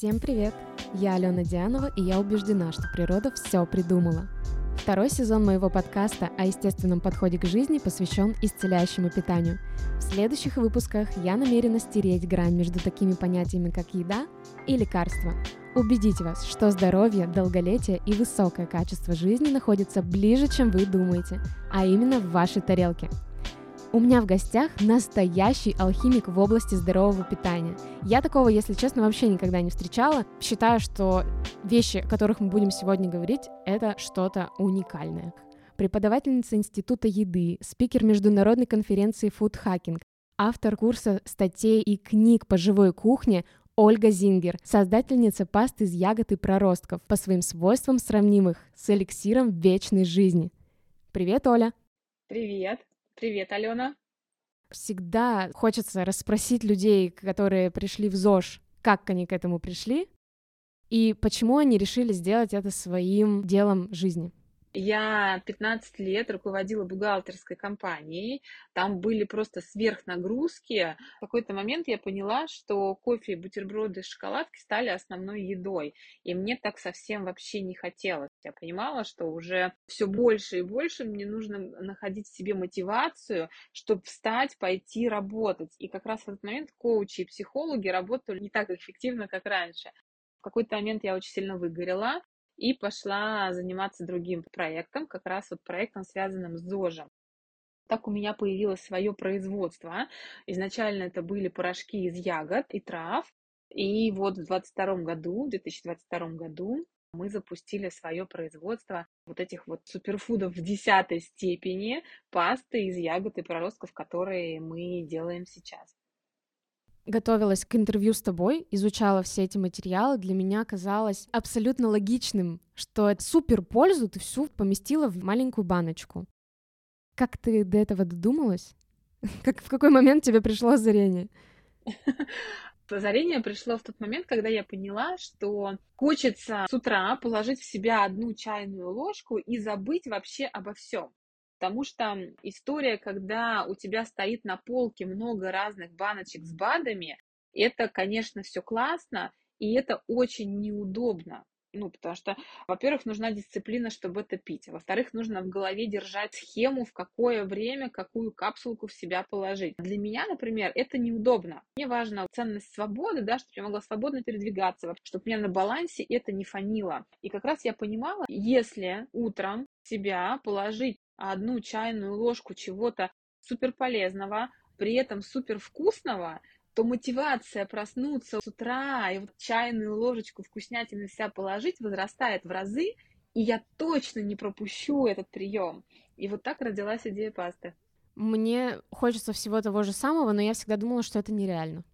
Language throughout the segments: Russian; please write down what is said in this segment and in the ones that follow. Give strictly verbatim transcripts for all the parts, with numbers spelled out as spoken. Всем привет! Я Алена Дианова, и я убеждена, что природа все придумала. Второй сезон моего подкаста о естественном подходе к жизни посвящен исцеляющему питанию. В следующих выпусках я намерена стереть грань между такими понятиями, как еда и лекарство. Убедить вас, что здоровье, долголетие и высокое качество жизни находятся ближе, чем вы думаете, а именно в вашей тарелке. У меня в гостях настоящий алхимик в области здорового питания. Я такого, если честно, вообще никогда не встречала. Считаю, что вещи, о которых мы будем сегодня говорить, это что-то уникальное. Преподавательница Института еды, спикер международной конференции «Фудхакинг», автор курса статей и книг по живой кухне Ольга Зингер, создательница паст из ягод и проростков, по своим свойствам сравнимых с эликсиром вечной жизни. Привет, Оля! Привет! Привет, Алена. Всегда хочется расспросить людей, которые пришли в ЗОЖ, как они к этому пришли и почему они решили сделать это своим делом жизни. Я пятнадцать лет руководила бухгалтерской компанией, там были просто сверхнагрузки. В какой-то момент я поняла, что кофе, бутерброды, шоколадки стали основной едой, и мне так совсем вообще не хотелось. Я понимала, что уже все больше и больше мне нужно находить в себе мотивацию, чтобы встать, пойти работать. И как раз в этот момент коучи и психологи работали не так эффективно, как раньше. В какой-то момент я очень сильно выгорела и пошла заниматься другим проектом, как раз вот проектом, связанным с ЗОЖем. Так у меня появилось свое производство. Изначально это были порошки из ягод и трав. И вот в двадцать втором году, в две тысячи двадцать втором году мы запустили свое производство вот этих вот суперфудов в десятой степени, пасты из ягод и проростков, которые мы делаем сейчас. Готовилась к интервью с тобой, изучала все эти материалы, для меня казалось абсолютно логичным, что эту суперпользу ты всю поместила в маленькую баночку. Как ты до этого додумалась? Как, в какой момент тебе пришло озарение? Озарение пришло в тот момент, когда я поняла, что хочется с утра положить в себя одну чайную ложку и забыть вообще обо всем. Потому что история, когда у тебя стоит на полке много разных баночек с БАДами, это, конечно, все классно, и это очень неудобно. Ну, потому что, во-первых, нужна дисциплина, чтобы это пить. Во-вторых, нужно в голове держать схему, в какое время, какую капсулку в себя положить. Для меня, например, это неудобно. Мне важна ценность свободы, да, чтобы я могла свободно передвигаться, чтобы меня на балансе это не фонило. И как раз я понимала, если утром себя положить одну чайную ложку чего-то суперполезного, при этом супервкусного, то мотивация проснуться с утра и вот чайную ложечку вкуснятины в себя положить возрастает в разы, и я точно не пропущу этот прием. И вот так родилась идея пасты. Мне хочется всего того же самого, но я всегда думала, что это нереально.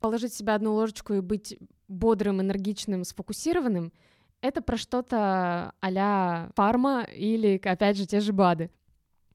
Положить в себя одну ложечку и быть бодрым, энергичным, сфокусированным — это про что-то а-ля фарма или, опять же, те же БАДы.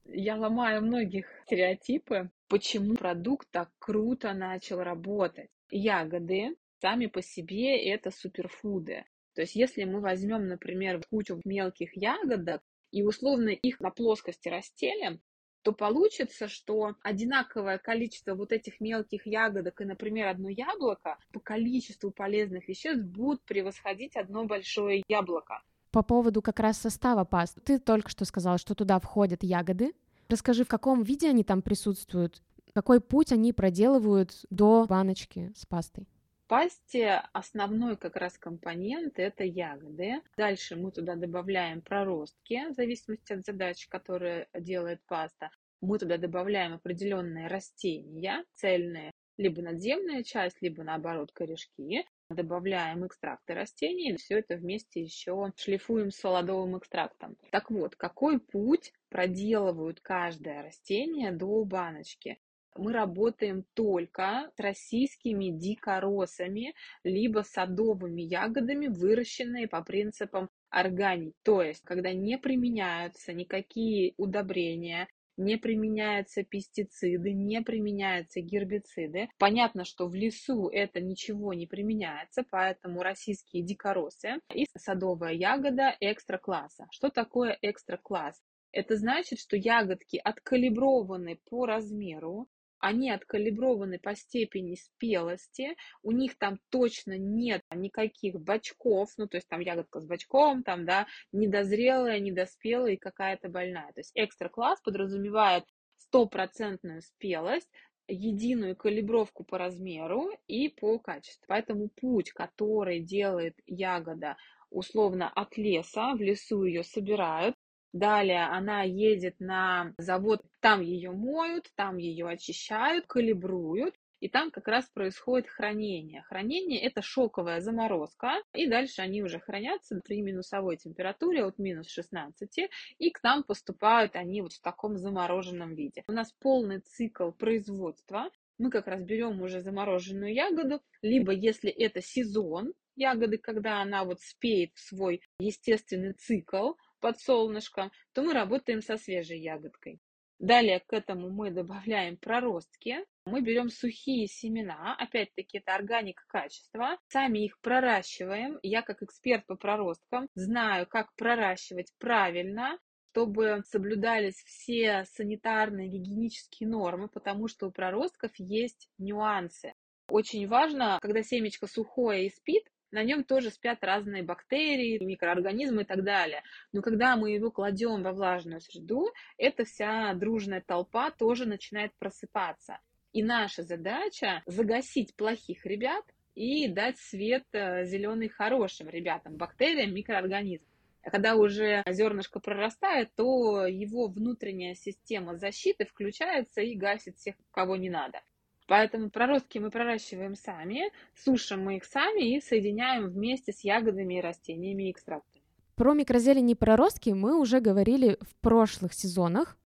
Я ломаю многих стереотипы, почему продукт так круто начал работать. Ягоды сами по себе это суперфуды. То есть если мы возьмем, например, кучу мелких ягодок и условно их на плоскости расстелим, то получится, что одинаковое количество вот этих мелких ягодок и, например, одно яблоко по количеству полезных веществ будут превосходить одно большое яблоко. По поводу как раз состава паст. Ты только что сказала, что туда входят ягоды. Расскажи, в каком виде они там присутствуют, какой путь они проделывают до баночки с пастой. В пасте основной как раз компонент – это ягоды. Дальше мы туда добавляем проростки, в зависимости от задач, которые делает паста. Мы туда добавляем определенные растения, цельные, либо надземная часть, либо наоборот корешки. Добавляем экстракты растений, и все это вместе еще шлифуем с солодовым экстрактом. Так вот, какой путь проделывают каждое растение до баночки? Мы работаем только с российскими дикоросами, либо садовыми ягодами, выращенные по принципам органики. То есть, когда не применяются никакие удобрения, не применяются пестициды, не применяются гербициды. Понятно, что в лесу это ничего не применяется, поэтому российские дикоросы и садовая ягода экстра-класса. Что такое экстра-класс? Это значит, что ягодки откалиброваны по размеру, они откалиброваны по степени спелости, у них там точно нет никаких бочков, ну, то есть там ягодка с бочком, там, да, недозрелая, недоспелая и какая-то больная. То есть экстра-класс подразумевает стопроцентную спелость, единую калибровку по размеру и по качеству. Поэтому путь, который делает ягода условно от леса, в лесу ее собирают, далее она едет на завод, там ее моют, там ее очищают, калибруют, и там как раз происходит хранение. Хранение – это шоковая заморозка, и дальше они уже хранятся при минусовой температуре от минус шестнадцати, и к нам поступают они вот в таком замороженном виде. У нас полный цикл производства. Мы как раз берем уже замороженную ягоду, либо если это сезон ягоды, когда она вот спеет в свой естественный цикл под солнышком, то мы работаем со свежей ягодкой. Далее к этому мы добавляем проростки, мы берем сухие семена, опять-таки это органик качества, сами их проращиваем. Я как эксперт по проросткам знаю, как проращивать правильно, чтобы соблюдались все санитарные гигиенические нормы, потому что у проростков есть нюансы. Очень важно, когда семечко сухое и спит, на нем тоже спят разные бактерии, микроорганизмы и так далее. Но когда мы его кладем во влажную среду, эта вся дружная толпа тоже начинает просыпаться. И наша задача – загасить плохих ребят и дать свет зеленый хорошим ребятам, бактериям, микроорганизмам. А когда уже зернышко прорастает, то его внутренняя система защиты включается и гасит всех, кого не надо. Поэтому проростки мы проращиваем сами, сушим мы их сами и соединяем вместе с ягодами и растениями и экстрактами. Про микрозелень и проростки мы уже говорили в прошлых сезонах.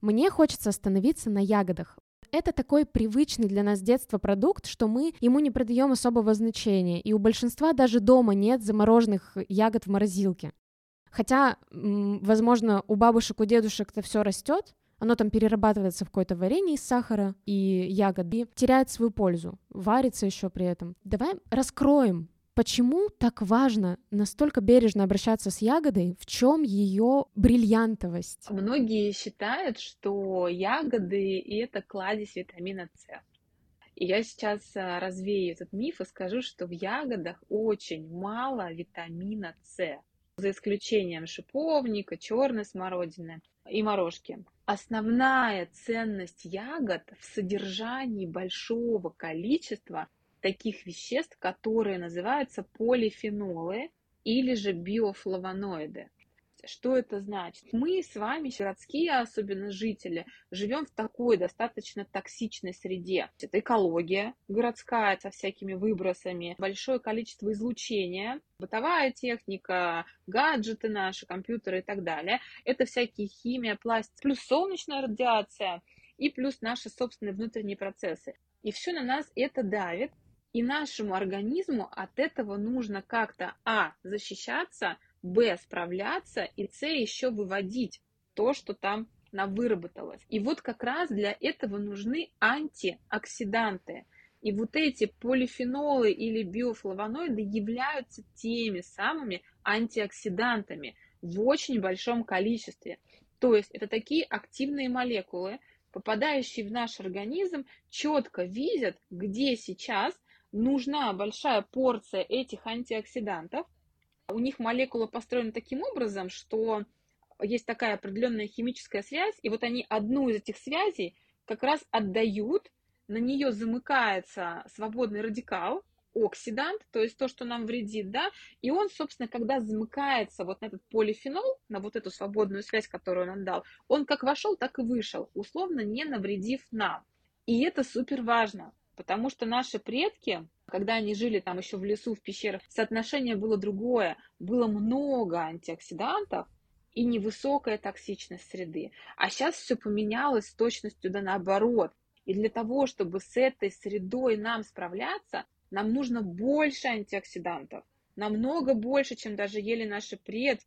Мне хочется остановиться на ягодах. Это такой привычный для нас с детства продукт, что мы ему не придаем особого значения, и у большинства даже дома нет замороженных ягод в морозилке. Хотя, возможно, у бабушек, у дедушек-то все растет. Оно там перерабатывается в какое-то варенье из сахара и ягод, и теряет свою пользу, варится еще при этом. Давай раскроем, почему так важно настолько бережно обращаться с ягодой, в чем ее бриллиантовость. Многие считают, что ягоды — это кладезь витамина С. И я сейчас развею этот миф и скажу, что в ягодах очень мало витамина С, за исключением шиповника, черной смородины и морожки. Основная ценность ягод в содержании большого количества таких веществ, которые называются полифенолы или же биофлавоноиды. Что это значит? Мы с вами, городские особенно жители, живем в такой достаточно токсичной среде. Это экология городская со всякими выбросами, большое количество излучения, бытовая техника, гаджеты наши, компьютеры и так далее. Это всякие химия, пластик, плюс солнечная радиация и плюс наши собственные внутренние процессы. И все на нас это давит. И нашему организму от этого нужно как-то а. защищаться, б. справляться, и с. еще выводить то, что там навыработалось. И вот как раз для этого нужны антиоксиданты. И вот эти полифенолы или биофлавоноиды являются теми самыми антиоксидантами в очень большом количестве. То есть это такие активные молекулы, попадающие в наш организм, четко видят, где сейчас нужна большая порция этих антиоксидантов. У них молекула построена таким образом, что есть такая определенная химическая связь, и вот они одну из этих связей как раз отдают, на нее замыкается свободный радикал, оксидант, то есть то, что нам вредит, да, и он, собственно, когда замыкается вот на этот полифенол, на вот эту свободную связь, которую он отдал, он как вошел, так и вышел, условно не навредив нам. И это супер важно, потому что наши предки, когда они жили там еще в лесу, в пещерах, соотношение было другое. Было много антиоксидантов и невысокая токсичность среды. А сейчас все поменялось с точностью да наоборот. И для того, чтобы с этой средой нам справляться, нам нужно больше антиоксидантов. Намного больше, чем даже ели наши предки.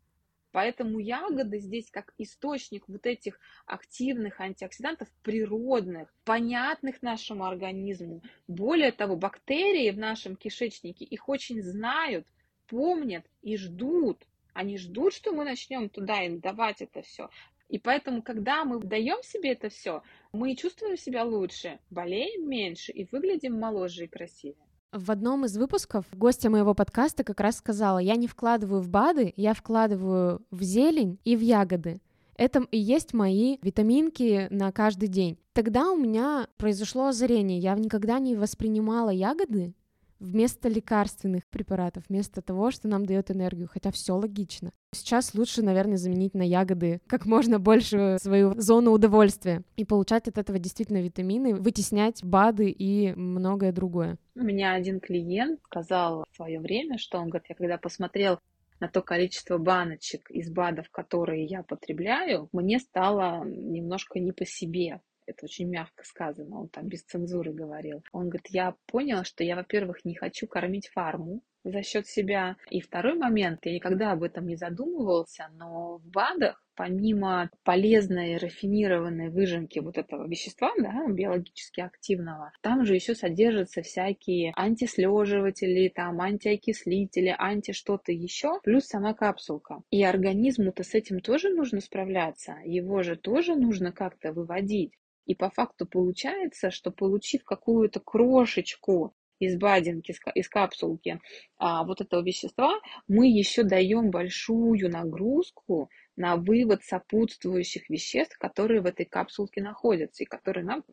Поэтому ягоды здесь как источник вот этих активных антиоксидантов природных, понятных нашему организму. Более того, бактерии в нашем кишечнике их очень знают, помнят и ждут. Они ждут, что мы начнем туда им давать это все. И поэтому, когда мы даем себе это все, мы чувствуем себя лучше, болеем меньше и выглядим моложе и красивее. В одном из выпусков гостья моего подкаста как раз сказала: я не вкладываю в БАДы, я вкладываю в зелень и в ягоды. Это и есть мои витаминки на каждый день. Тогда у меня произошло озарение. Я никогда не воспринимала ягоды вместо лекарственных препаратов, вместо того, что нам дает энергию, хотя все логично. Сейчас лучше, наверное, заменить на ягоды как можно больше свою зону удовольствия и получать от этого действительно витамины, вытеснять БАДы и многое другое. У меня один клиент сказал в свое время, что он говорит: я когда посмотрел на то количество баночек из БАДов, которые я потребляю, мне стало немножко не по себе. Это очень мягко сказано, он там без цензуры говорил. Он говорит: я понял, что я, во-первых, не хочу кормить фарму за счет себя. И второй момент, я никогда об этом не задумывался, но в БАДах, помимо полезной рафинированной выжимки вот этого вещества, да, биологически активного, там же еще содержатся всякие антислеживатели, там антиокислители, анти что-то еще, плюс сама капсулка. И организму-то с этим тоже нужно справляться, его же тоже нужно как-то выводить. И по факту получается, что, получив какую-то крошечку из бадинки, из капсулки вот этого вещества, мы еще даем большую нагрузку на вывод сопутствующих веществ, которые в этой капсулке находятся и которые нам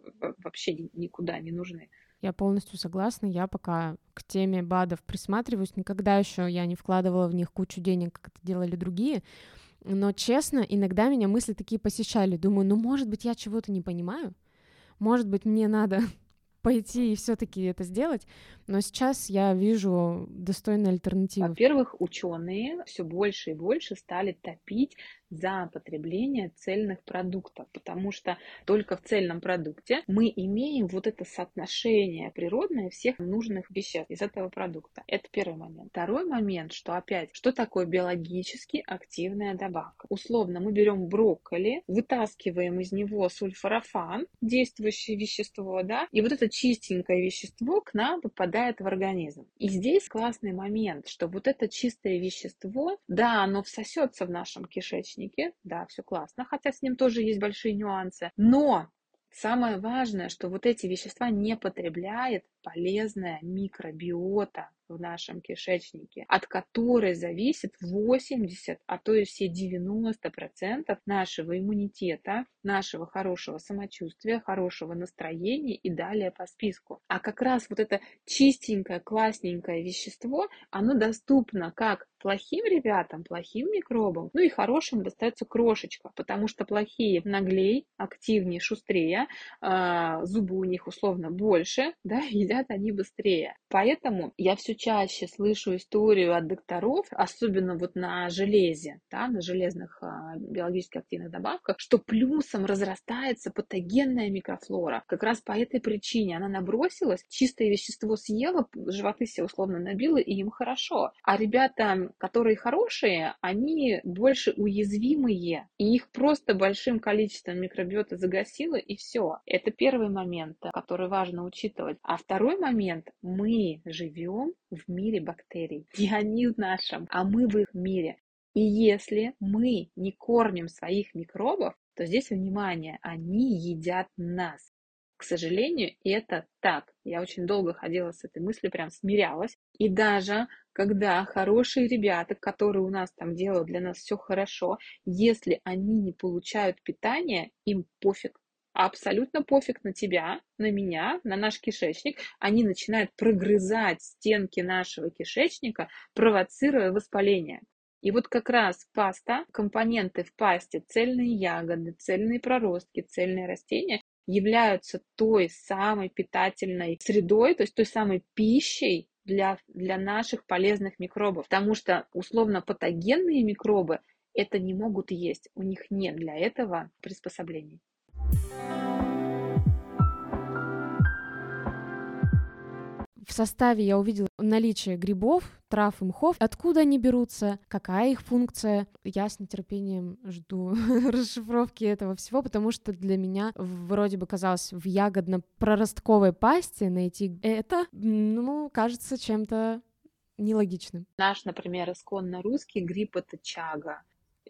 вообще никуда не нужны. Я полностью согласна. Я пока к теме БАДов присматриваюсь. Никогда еще я не вкладывала в них кучу денег, как это делали другие. Но, честно, иногда меня мысли такие посещали. Думаю, ну, может быть, я чего-то не понимаю. Может быть, мне надо пойти и все-таки это сделать. Но сейчас я вижу достойную альтернативу. Во-первых, ученые все больше и больше стали топить за потребление цельных продуктов, потому что только в цельном продукте мы имеем вот это соотношение природное всех нужных веществ из этого продукта. Это первый момент. Второй момент, что опять, что такое биологически активная добавка? Условно, мы берем брокколи, вытаскиваем из него сульфорафан, действующее вещество, да, и вот это чистенькое вещество к нам попадает в организм. И здесь классный момент, что вот это чистое вещество, да, оно всосется в нашем кишечнике, да, все классно, хотя с ним тоже есть большие нюансы. Но самое важное, что вот эти вещества не потребляет полезная микробиота в нашем кишечнике, от которой зависит восемьдесят, а то и все девяносто процентов нашего иммунитета, нашего хорошего самочувствия, хорошего настроения и далее по списку. А как раз вот это чистенькое, классненькое вещество, оно доступно как плохим ребятам, плохим микробам, ну и хорошим достается крошечка, потому что плохие наглей, активнее, шустрее, зубы у них условно больше, да, едят они быстрее. Поэтому я все чаще слышу историю от докторов, особенно вот на железе, да, на железных биологически активных добавках, что плюсом разрастается патогенная микрофлора. Как раз по этой причине она набросилась, чистое вещество съела, животы себе условно набила, и им хорошо. А ребята, которые хорошие, они больше уязвимые, и их просто большим количеством микробиота загасило, и все. Это первый момент, который важно учитывать. А второй момент, мы живем в мире бактерий. Не они в нашем, а мы в их мире. И если мы не кормим своих микробов, то здесь, внимание, они едят нас. К сожалению, это так. Я очень долго ходила с этой мыслью, прям смирялась. И даже когда хорошие ребята, которые у нас там делают для нас все хорошо, если они не получают питание, им пофиг. Абсолютно пофиг на тебя, на меня, на наш кишечник. Они начинают прогрызать стенки нашего кишечника, провоцируя воспаление. И вот как раз паста, компоненты в пасте, цельные ягоды, цельные проростки, цельные растения являются той самой питательной средой, то есть той самой пищей для, для наших полезных микробов. Потому что условно патогенные микробы это не могут есть, у них нет для этого приспособлений. В составе я увидела наличие грибов, трав и мхов. Откуда они берутся, какая их функция? Я с нетерпением жду расшифровки этого всего, потому что для меня вроде бы казалось в ягодно-проростковой пасте найти это, ну, кажется чем-то нелогичным. Наш, например, исконно русский гриб — это чага.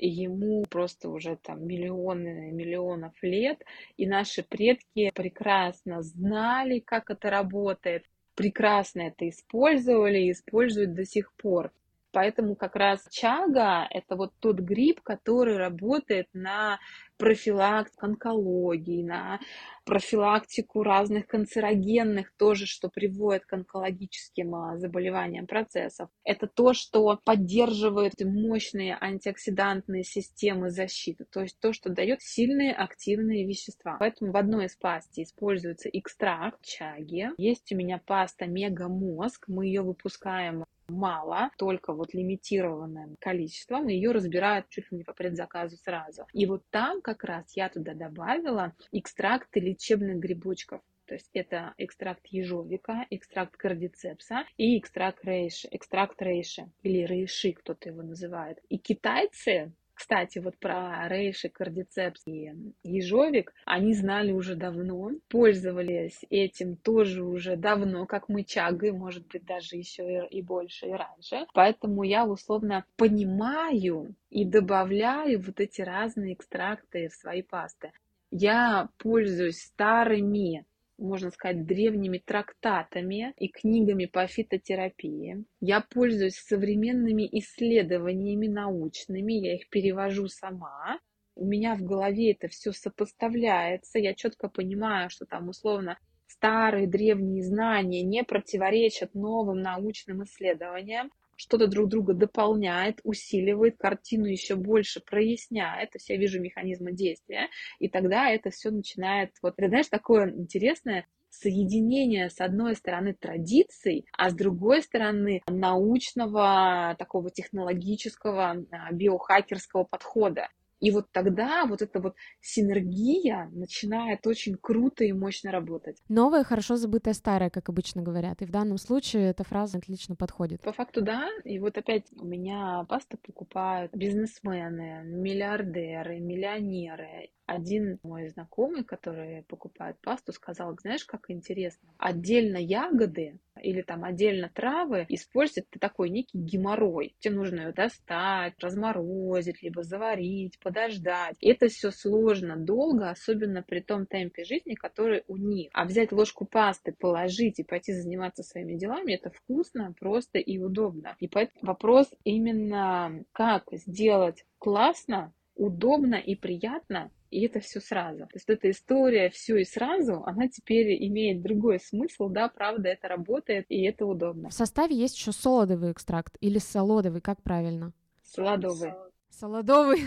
ему просто уже там миллионы, миллионов лет, и наши предки прекрасно знали, как это работает, прекрасно это использовали и используют до сих пор. Поэтому как раз чага – это вот тот гриб, который работает на профилактику онкологии, на профилактику разных канцерогенных тоже, что приводит к онкологическим заболеваниям процессов. Это то, что поддерживает мощные антиоксидантные системы защиты, то есть то, что дает сильные активные вещества. Поэтому в одной из пасте используется экстракт чаги. Есть у меня паста «Мегамозг», мы ее выпускаем мало, только вот лимитированное количество, но ее разбирают чуть ли не по предзаказу сразу. И вот там как раз я туда добавила экстракты лечебных грибочков. То есть это экстракт ежовика, экстракт кардицепса и экстракт рейши, экстракт рейши или рейши, кто-то его называет. И китайцы, кстати, вот про рейши, кардицепс и ежовик, они знали уже давно, пользовались этим тоже уже давно, как мы чагой, может быть, даже еще и больше, и раньше. Поэтому я условно понимаю и добавляю вот эти разные экстракты в свои пасты. Я пользуюсь старыми, можно сказать, древними трактатами и книгами по фитотерапии. Я пользуюсь современными исследованиями научными, я их перевожу сама. У меня в голове это все сопоставляется, я четко понимаю, что там условно старые древние знания не противоречат новым научным исследованиям, что-то друг друга дополняет, усиливает, картину еще больше проясняет, то есть я вижу механизмы действия, и тогда это все начинает, вот, знаешь, такое интересное соединение, с одной стороны, традиций, а с другой стороны, научного, такого технологического, биохакерского подхода. И вот тогда вот эта вот синергия начинает очень круто и мощно работать. Новое, хорошо забытое старое, как обычно говорят. И в данном случае эта фраза отлично подходит. По факту, да. И вот опять у меня пасту покупают бизнесмены, миллиардеры, миллионеры. Один мой знакомый, который покупает пасту, сказал, знаешь, как интересно, отдельно ягоды или там отдельно травы использовать, это такой некий геморрой. Тебе нужно ее достать, разморозить, либо заварить, подождать. Это все сложно, долго, особенно при том темпе жизни, который у них. А взять ложку пасты, положить и пойти заниматься своими делами, это вкусно, просто и удобно. И поэтому вопрос именно, как сделать классно, удобно и приятно, и это все сразу. То есть эта история «все и сразу», она теперь имеет другой смысл, да, правда, это работает, и это удобно. В составе есть еще солодовый экстракт или солодовый, как правильно? Солодовый. Солодовый.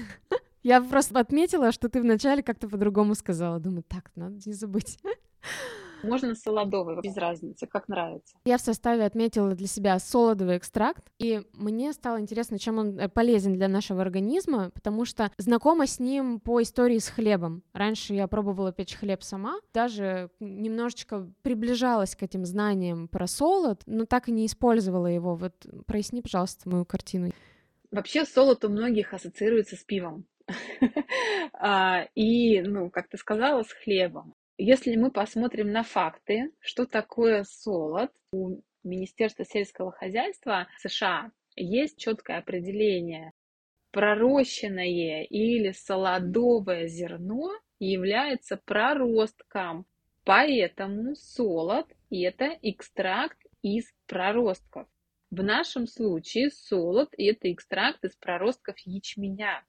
Я просто отметила, что ты вначале как-то по-другому сказала. Думаю, так, надо не забыть. Можно солодовый, без разницы, как нравится. Я в составе отметила для себя солодовый экстракт, и мне стало интересно, чем он полезен для нашего организма, потому что знакома с ним по истории с хлебом. Раньше я пробовала печь хлеб сама, даже немножечко приближалась к этим знаниям про солод, но так и не использовала его. Вот проясни, пожалуйста, мою картину. Вообще солод у многих ассоциируется с пивом и, ну, как ты сказала, с хлебом. Если мы посмотрим на факты, что такое солод, у Министерства сельского хозяйства США есть четкое определение. Пророщенное или солодовое зерно является проростком, поэтому солод – это экстракт из проростков. В нашем случае солод – это экстракт из проростков ячменя.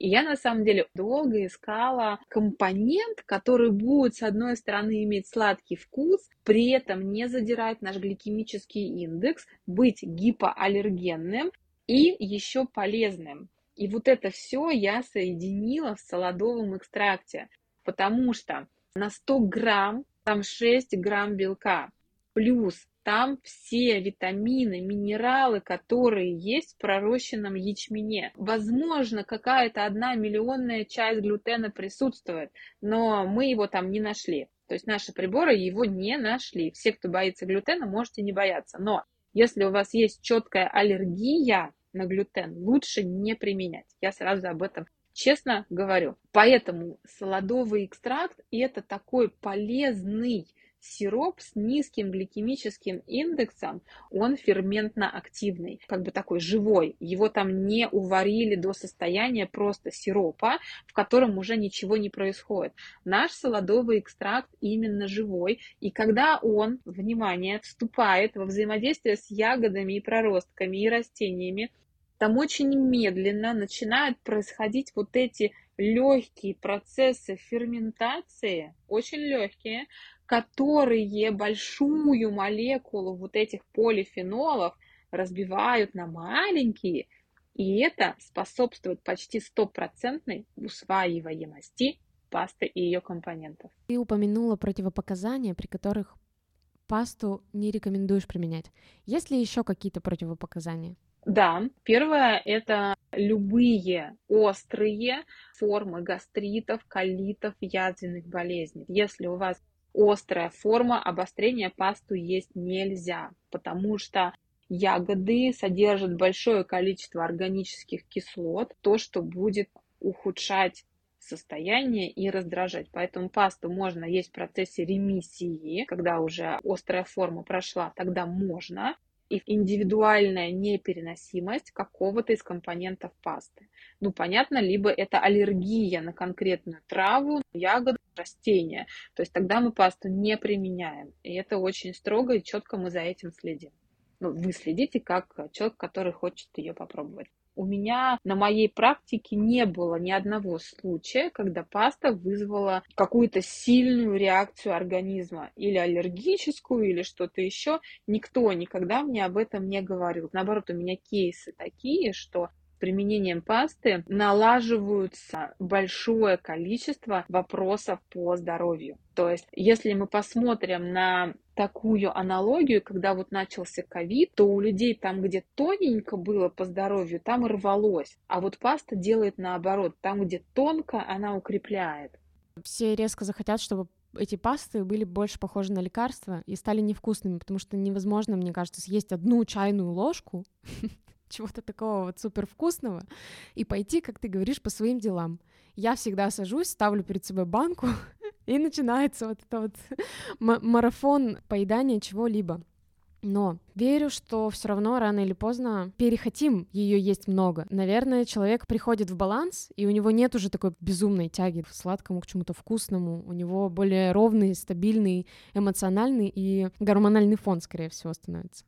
И я, на самом деле, долго искала компонент, который будет, с одной стороны, иметь сладкий вкус, при этом не задирать наш гликемический индекс, быть гипоаллергенным и еще полезным. И вот это все я соединила в солодовом экстракте, потому что на сто грамм там шесть грамм белка, плюс там все витамины, минералы, которые есть в пророщенном ячмене. Возможно, какая-то одна миллионная часть глютена присутствует, но мы его там не нашли. То есть наши приборы его не нашли. Все, кто боится глютена, можете не бояться. Но если у вас есть четкая аллергия на глютен, лучше не применять. Я сразу об этом честно говорю. Поэтому солодовый экстракт – это такой полезный сироп с низким гликемическим индексом, он ферментно-активный, как бы такой живой. Его там не уварили до состояния просто сиропа, в котором уже ничего не происходит. Наш солодовый экстракт именно живой. И когда он, внимание, вступает во взаимодействие с ягодами и проростками и растениями, там очень медленно начинают происходить вот эти легкие процессы ферментации, очень легкие, которые большую молекулу вот этих полифенолов разбивают на маленькие, и это способствует почти стопроцентной усваиваемости пасты и ее компонентов. Ты упомянула противопоказания, при которых пасту не рекомендуешь применять. Есть ли еще какие-то противопоказания? Да, первое – это любые острые формы гастритов, колитов, язвенных болезней. Если у вас острая форма обострения, пасту есть нельзя, потому что ягоды содержат большое количество органических кислот, то, что будет ухудшать состояние и раздражать. Поэтому пасту можно есть в процессе ремиссии, когда уже острая форма прошла, тогда можно. И индивидуальная непереносимость какого-то из компонентов пасты. Ну, понятно, либо это аллергия на конкретную траву, ягоду, растение. То есть тогда мы пасту не применяем. И это очень строго и четко мы за этим следим. Ну, вы следите, как человек, который хочет ее попробовать. У меня на моей практике не было ни одного случая, когда паста вызвала какую-то сильную реакцию организма, или аллергическую, или что-то еще. Никто никогда мне об этом не говорил. Наоборот, у меня кейсы такие, что применением пасты налаживаются большое количество вопросов по здоровью. То есть, если мы посмотрим на такую аналогию, когда вот начался ковид, то у людей там, где тоненько было по здоровью, там и рвалось. А вот паста делает наоборот. Там, где тонко, она укрепляет. Все резко захотят, чтобы эти пасты были больше похожи на лекарства и стали невкусными, потому что невозможно, мне кажется, съесть одну чайную ложку чего-то такого вот супервкусного и пойти, как ты говоришь, по своим делам. Я всегда сажусь, ставлю перед собой банку, и начинается вот этот вот марафон поедания чего-либо. Но верю, что все равно рано или поздно перехотим ее есть много. Наверное, человек приходит в баланс, и у него нет уже такой безумной тяги к сладкому, к чему-то вкусному. У него более ровный, стабильный, эмоциональный и гормональный фон, скорее всего, становится.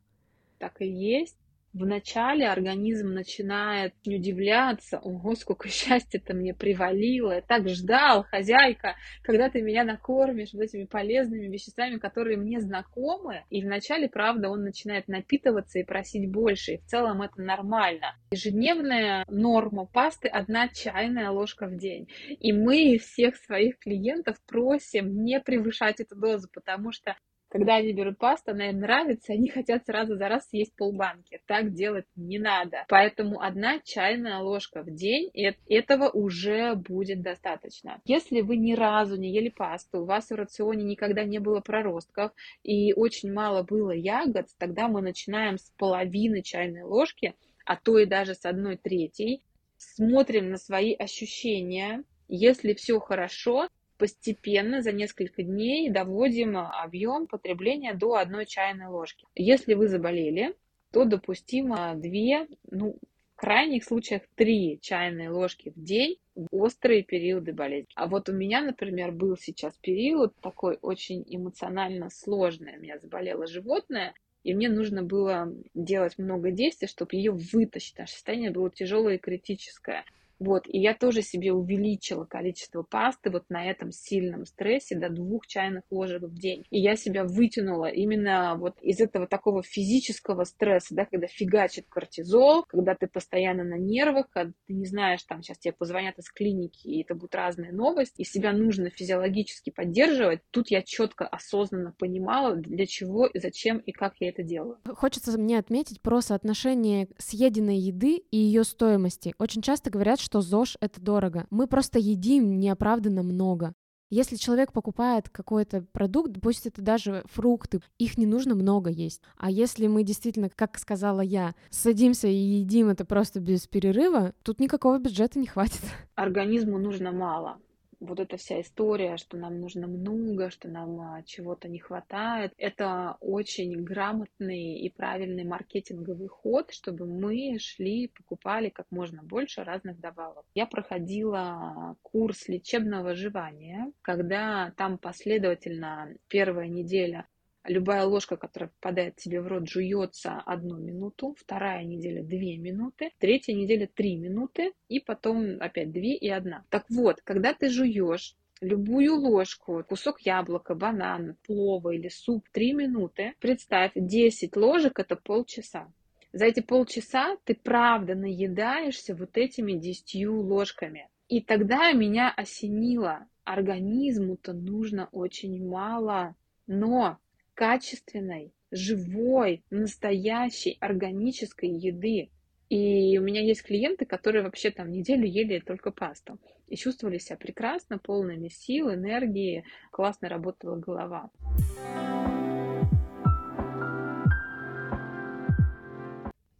Так и есть. Вначале организм начинает удивляться: ого, сколько счастья-то мне привалило, я так ждал, хозяйка, когда ты меня накормишь вот этими полезными веществами, которые мне знакомы. И вначале, правда, он начинает напитываться и просить больше, и в целом это нормально. Ежедневная норма пасты – одна чайная ложка в день. И мы всех своих клиентов просим не превышать эту дозу, потому что когда они берут пасту, она им нравится, они хотят сразу за раз съесть полбанки. Так делать не надо. Поэтому одна чайная ложка в день, и этого уже будет достаточно. Если вы ни разу не ели пасту, у вас в рационе никогда не было проростков и очень мало было ягод, тогда мы начинаем с половины чайной ложки, а то и даже с одной трети. Смотрим на свои ощущения. Если все хорошо, постепенно за несколько дней доводим объем потребления до одной чайной ложки. Если вы заболели, то допустимо две, ну, в крайних случаях три чайные ложки в день в острые периоды болезни. А вот у меня, например, был сейчас период такой очень эмоционально сложный. У меня заболело животное, и мне нужно было делать много действий, чтобы ее вытащить. Наше состояние было тяжелое и критическое. Вот, и я тоже себе увеличила количество пасты вот на этом сильном стрессе до двух чайных ложек в день. И я себя вытянула именно вот из этого такого физического стресса, да, когда фигачит кортизол, когда ты постоянно на нервах, когда ты не знаешь, там сейчас тебе позвонят из клиники, и это будут разные новости, и себя нужно физиологически поддерживать. Тут я четко, осознанно понимала, для чего, и зачем и как я это делаю. Хочется мне отметить про соотношение съеденной еды и ее стоимости. Очень часто говорят, что что ЗОЖ — это дорого. Мы просто едим неоправданно много. Если человек покупает какой-то продукт, пусть это даже фрукты, их не нужно много есть. А если мы действительно, как сказала я, садимся и едим это просто без перерыва, тут никакого бюджета не хватит. Организму нужно мало. вот эта вся история, что нам нужно много, что нам чего-то не хватает, это очень грамотный и правильный маркетинговый ход, чтобы мы шли, покупали как можно больше разных добавок. Я проходила курс лечебного жевания, когда там последовательно первая неделя любая ложка, которая попадает тебе в рот, жуется одну минуту, вторая неделя две минуты, третья неделя три минуты, и потом опять две и одна. Так вот, когда ты жуешь любую ложку, кусок яблока, банана, плова или суп, три минуты, представь, десять ложек – это полчаса. За эти полчаса ты правда наедаешься вот этими десятью ложками. И тогда меня осенило. Организму-то нужно очень мало, но качественной, живой, настоящей, органической еды. И у меня есть клиенты, которые вообще там неделю ели только пасту и чувствовали себя прекрасно, полными сил, энергии, классно работала голова.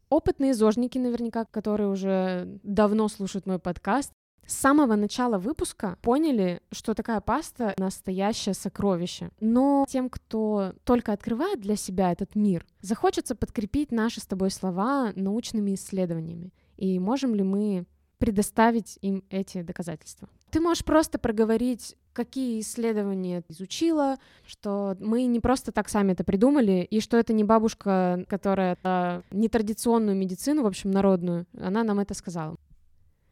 Опытные зожники наверняка, которые уже давно слушают мой подкаст, с самого начала выпуска поняли, что такая паста — настоящее сокровище. Но тем, кто только открывает для себя этот мир, захочется подкрепить наши с тобой слова научными исследованиями. И можем ли мы предоставить им эти доказательства? Ты можешь просто проговорить, какие исследования ты изучила, что мы не просто так сами это придумали, и что это не бабушка, которая нетрадиционную медицину, в общем, народную, она нам это сказала.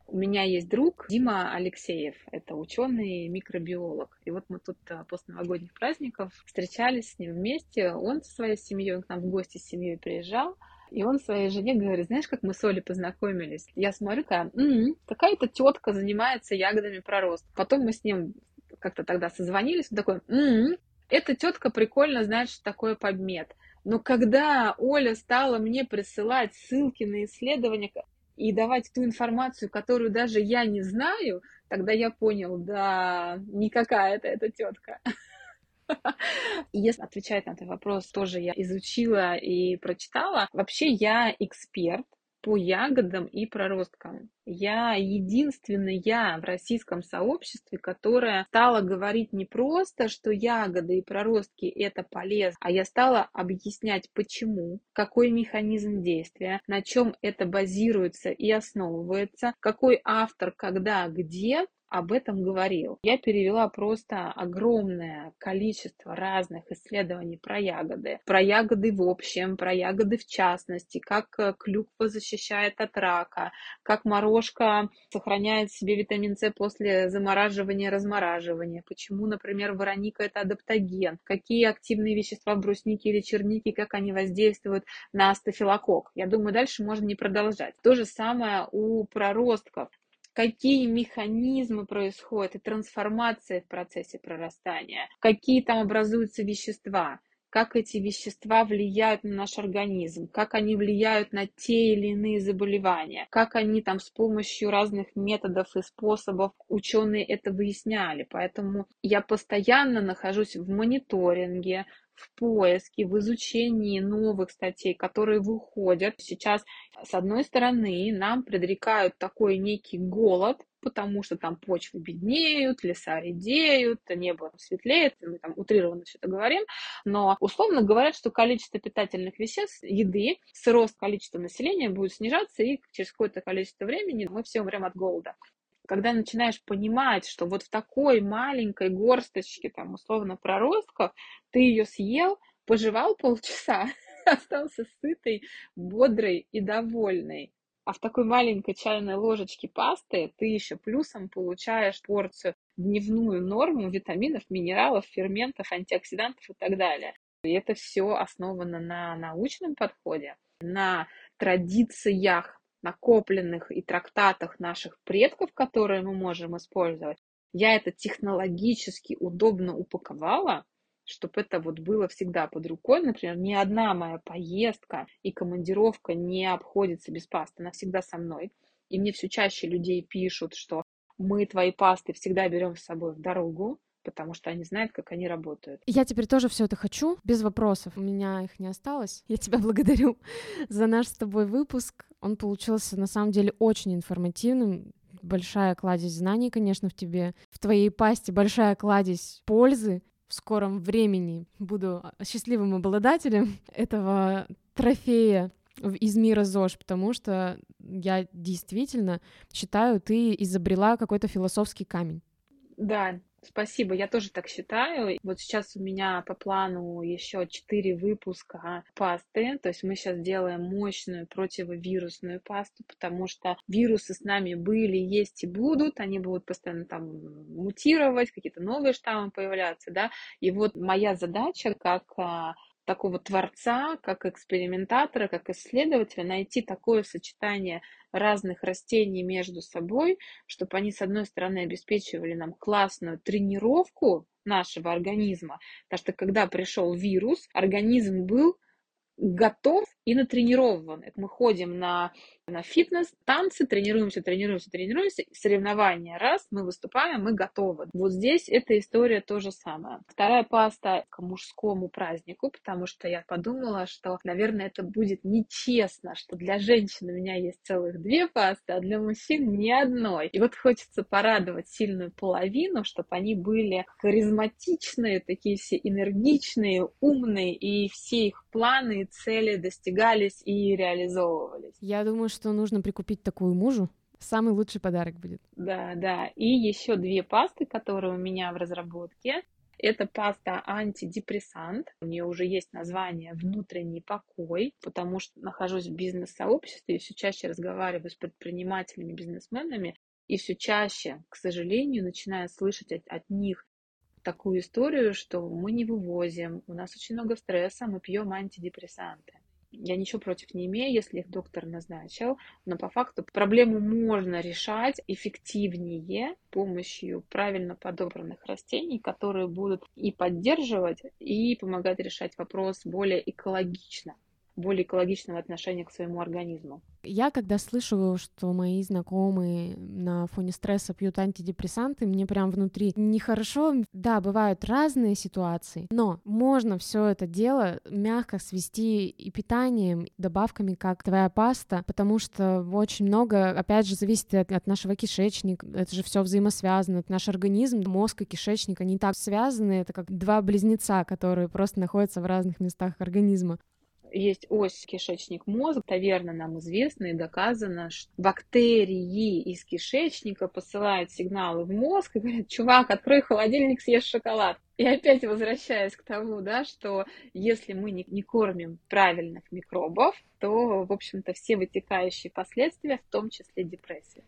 У меня есть друг Дима Алексеев, это ученый микробиолог. И вот мы тут после новогодних праздников встречались с ним вместе. Он со своей семьей, он к нам в гости с семьей приезжал. И он своей жене говорит: знаешь, как мы с Олей познакомились? Я смотрю, какая-то тетка занимается ягодами пророста. Потом мы с ним как-то тогда созвонились. Он такой: м-м, эта тетка прикольно знает, что такое подмет. Но когда Оля стала мне присылать ссылки на исследования и давать ту информацию, которую даже я не знаю, тогда я понял, да, не какая-то эта тетка. Если отвечать на этот вопрос, тоже я изучила и прочитала. Вообще я эксперт по ягодам и проросткам. Я единственная в российском сообществе, которая стала говорить не просто, что ягоды и проростки – это полезно, а я стала объяснять, почему, какой механизм действия, на чем это базируется и основывается, какой автор, когда, где об этом говорил. Я перевела просто огромное количество разных исследований про ягоды. Про ягоды в общем, про ягоды в частности, как клюква защищает от рака, как морожка сохраняет в себе витамин С после замораживания, размораживания, почему, например, вороника – это адаптоген, какие активные вещества в бруснике или чернике, как они воздействуют на стафилококк. Я думаю, дальше можно не продолжать. То же самое у проростков. Какие механизмы происходят и трансформации в процессе прорастания, какие там образуются вещества, как эти вещества влияют на наш организм, как они влияют на те или иные заболевания, как они там с помощью разных методов и способов ученые это выясняли. Поэтому я постоянно нахожусь в мониторинге, в поиске, в изучении новых статей, которые выходят. Сейчас, с одной стороны, нам предрекают такой некий голод, потому что там почвы беднеют, леса редеют, небо светлеет, мы там утрированно все это говорим, но условно говорят, что количество питательных веществ, еды, с ростом количества населения будет снижаться, и через какое-то количество времени мы все умрем от голода. Когда начинаешь понимать, что вот в такой маленькой горсточке, там, условно, проростков, ты ее съел, пожевал полчаса, остался сытый, бодрый и довольный. А в такой маленькой чайной ложечке пасты ты еще плюсом получаешь порцию, дневную норму витаминов, минералов, ферментов, антиоксидантов и так далее. И это все основано на научном подходе, на традициях, накопленных и трактатах наших предков, которые мы можем использовать. Я это технологически удобно упаковала, чтобы это вот было всегда под рукой. Например, ни одна моя поездка и командировка не обходится без пасты. Она всегда со мной. И мне все чаще людей пишут, что мы твои пасты всегда берем с собой в дорогу, потому что они знают, как они работают. Я теперь тоже все это хочу, без вопросов. У меня их не осталось. Я тебя благодарю за наш с тобой выпуск. Он получился, на самом деле, очень информативным. большая кладезь знаний, конечно, в тебе, в твоей пасти большая кладезь пользы. В скором времени буду счастливым обладателем этого трофея из мира ЗОЖ, потому что я действительно считаю, ты изобрела какой-то философский камень. Да, спасибо, я тоже так считаю. Вот сейчас у меня по плану еще четыре выпуска пасты, то есть мы сейчас делаем мощную противовирусную пасту, потому что вирусы с нами были, есть и будут, они будут постоянно там мутировать, какие-то новые штаммы появляться, да, и вот моя задача как такого творца, как экспериментатора, как исследователя, найти такое сочетание разных растений между собой, чтобы они, с одной стороны, обеспечивали нам классную тренировку нашего организма, потому что когда пришел вирус, организм был готов и натренирован. Это мы ходим на, на фитнес, танцы, тренируемся, тренируемся, тренируемся, соревнования раз, мы выступаем, мы готовы. Вот здесь эта история то же самое. Вторая паста к мужскому празднику, потому что я подумала, что, наверное, это будет нечестно, что для женщин у меня есть целых две пасты, а для мужчин ни одной. И вот хочется порадовать сильную половину, чтобы они были харизматичные, такие все энергичные, умные, и все их планы цели достигались и реализовывались. Я думаю, что нужно прикупить такую мужу. Самый лучший подарок будет. Да, да. И еще две пасты, которые у меня в разработке. Это паста антидепрессант. У нее уже есть название «Внутренний покой», потому что нахожусь в бизнес-сообществе и все чаще разговариваю с предпринимателями, бизнесменами, и все чаще, к сожалению, начинаю слышать от, от них такую историю, что мы не вывозим, у нас очень много стресса, мы пьем антидепрессанты. Я ничего против не имею, если их доктор назначил, но по факту проблему можно решать эффективнее с помощью правильно подобранных растений, которые будут и поддерживать, и помогать решать вопрос более экологично, более экологичного отношения к своему организму. Я, когда слышу, что мои знакомые на фоне стресса пьют антидепрессанты, мне прям внутри нехорошо. Да, бывают разные ситуации, но можно все это дело мягко свести и питанием, и добавками, как твоя паста, потому что очень много, опять же, зависит от, от нашего кишечника, это же все взаимосвязано, это наш организм, мозг и кишечник, они так связаны, это как два близнеца, которые просто находятся в разных местах организма. Есть ось кишечник-мозг, достоверно нам известно и доказано, что бактерии из кишечника посылают сигналы в мозг и говорят: чувак, открой холодильник, съешь шоколад. И опять возвращаясь к тому, да, что если мы не, не кормим правильных микробов, то, в общем-то, все вытекающие последствия, в том числе депрессия.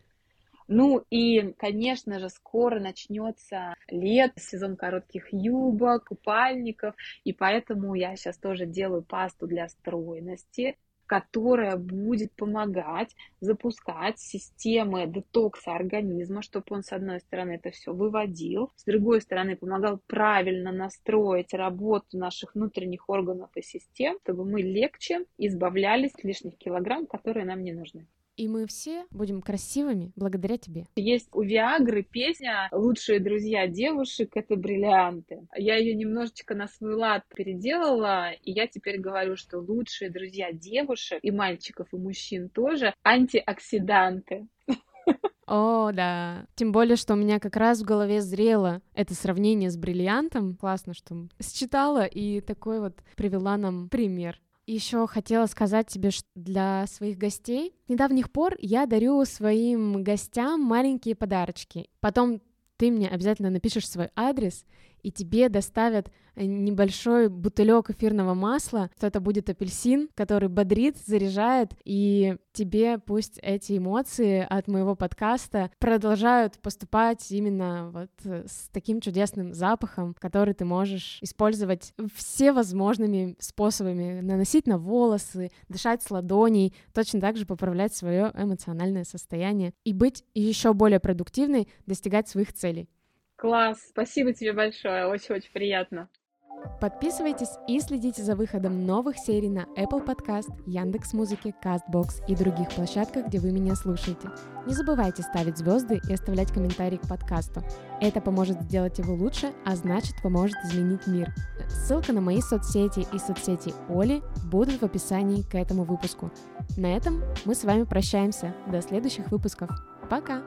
Ну и, конечно же, скоро начнется лето, сезон коротких юбок, купальников, и поэтому я сейчас тоже делаю пасту для стройности, которая будет помогать запускать системы детокса организма, чтобы он, с одной стороны, это все выводил, с другой стороны, помогал правильно настроить работу наших внутренних органов и систем, чтобы мы легче избавлялись от лишних килограмм, которые нам не нужны. И мы все будем красивыми благодаря тебе. Есть у Виагры песня «Лучшие друзья девушек — это бриллианты». Я ее немножечко на свой лад переделала, и я теперь говорю, что лучшие друзья девушек, и мальчиков, и мужчин тоже, антиоксиданты. О, да. Тем более, что у меня как раз в голове зрело это сравнение с бриллиантом. Классно, что считала и такой вот привела нам пример. Еще хотела сказать тебе, что для своих гостей с недавних пор я дарю своим гостям маленькие подарочки. Потом ты мне обязательно напишешь свой адрес, и тебе доставят небольшой бутылек эфирного масла. Это будет апельсин, который бодрит, заряжает, и тебе пусть эти эмоции от моего подкаста продолжают поступать именно вот с таким чудесным запахом, который ты можешь использовать всевозможными способами: наносить на волосы, дышать с ладоней, точно так же поправлять свое эмоциональное состояние и быть еще более продуктивной, достигать своих целей. Класс, спасибо тебе большое, очень-очень приятно. Подписывайтесь и следите за выходом новых серий на Apple Podcast, Яндекс.Музыке, Castbox и других площадках, где вы меня слушаете. Не забывайте ставить звезды и оставлять комментарии к подкасту. Это поможет сделать его лучше, а значит, поможет изменить мир. Ссылка на мои соцсети и соцсети Оли будут в описании к этому выпуску. На этом мы с вами прощаемся. До следующих выпусков. Пока!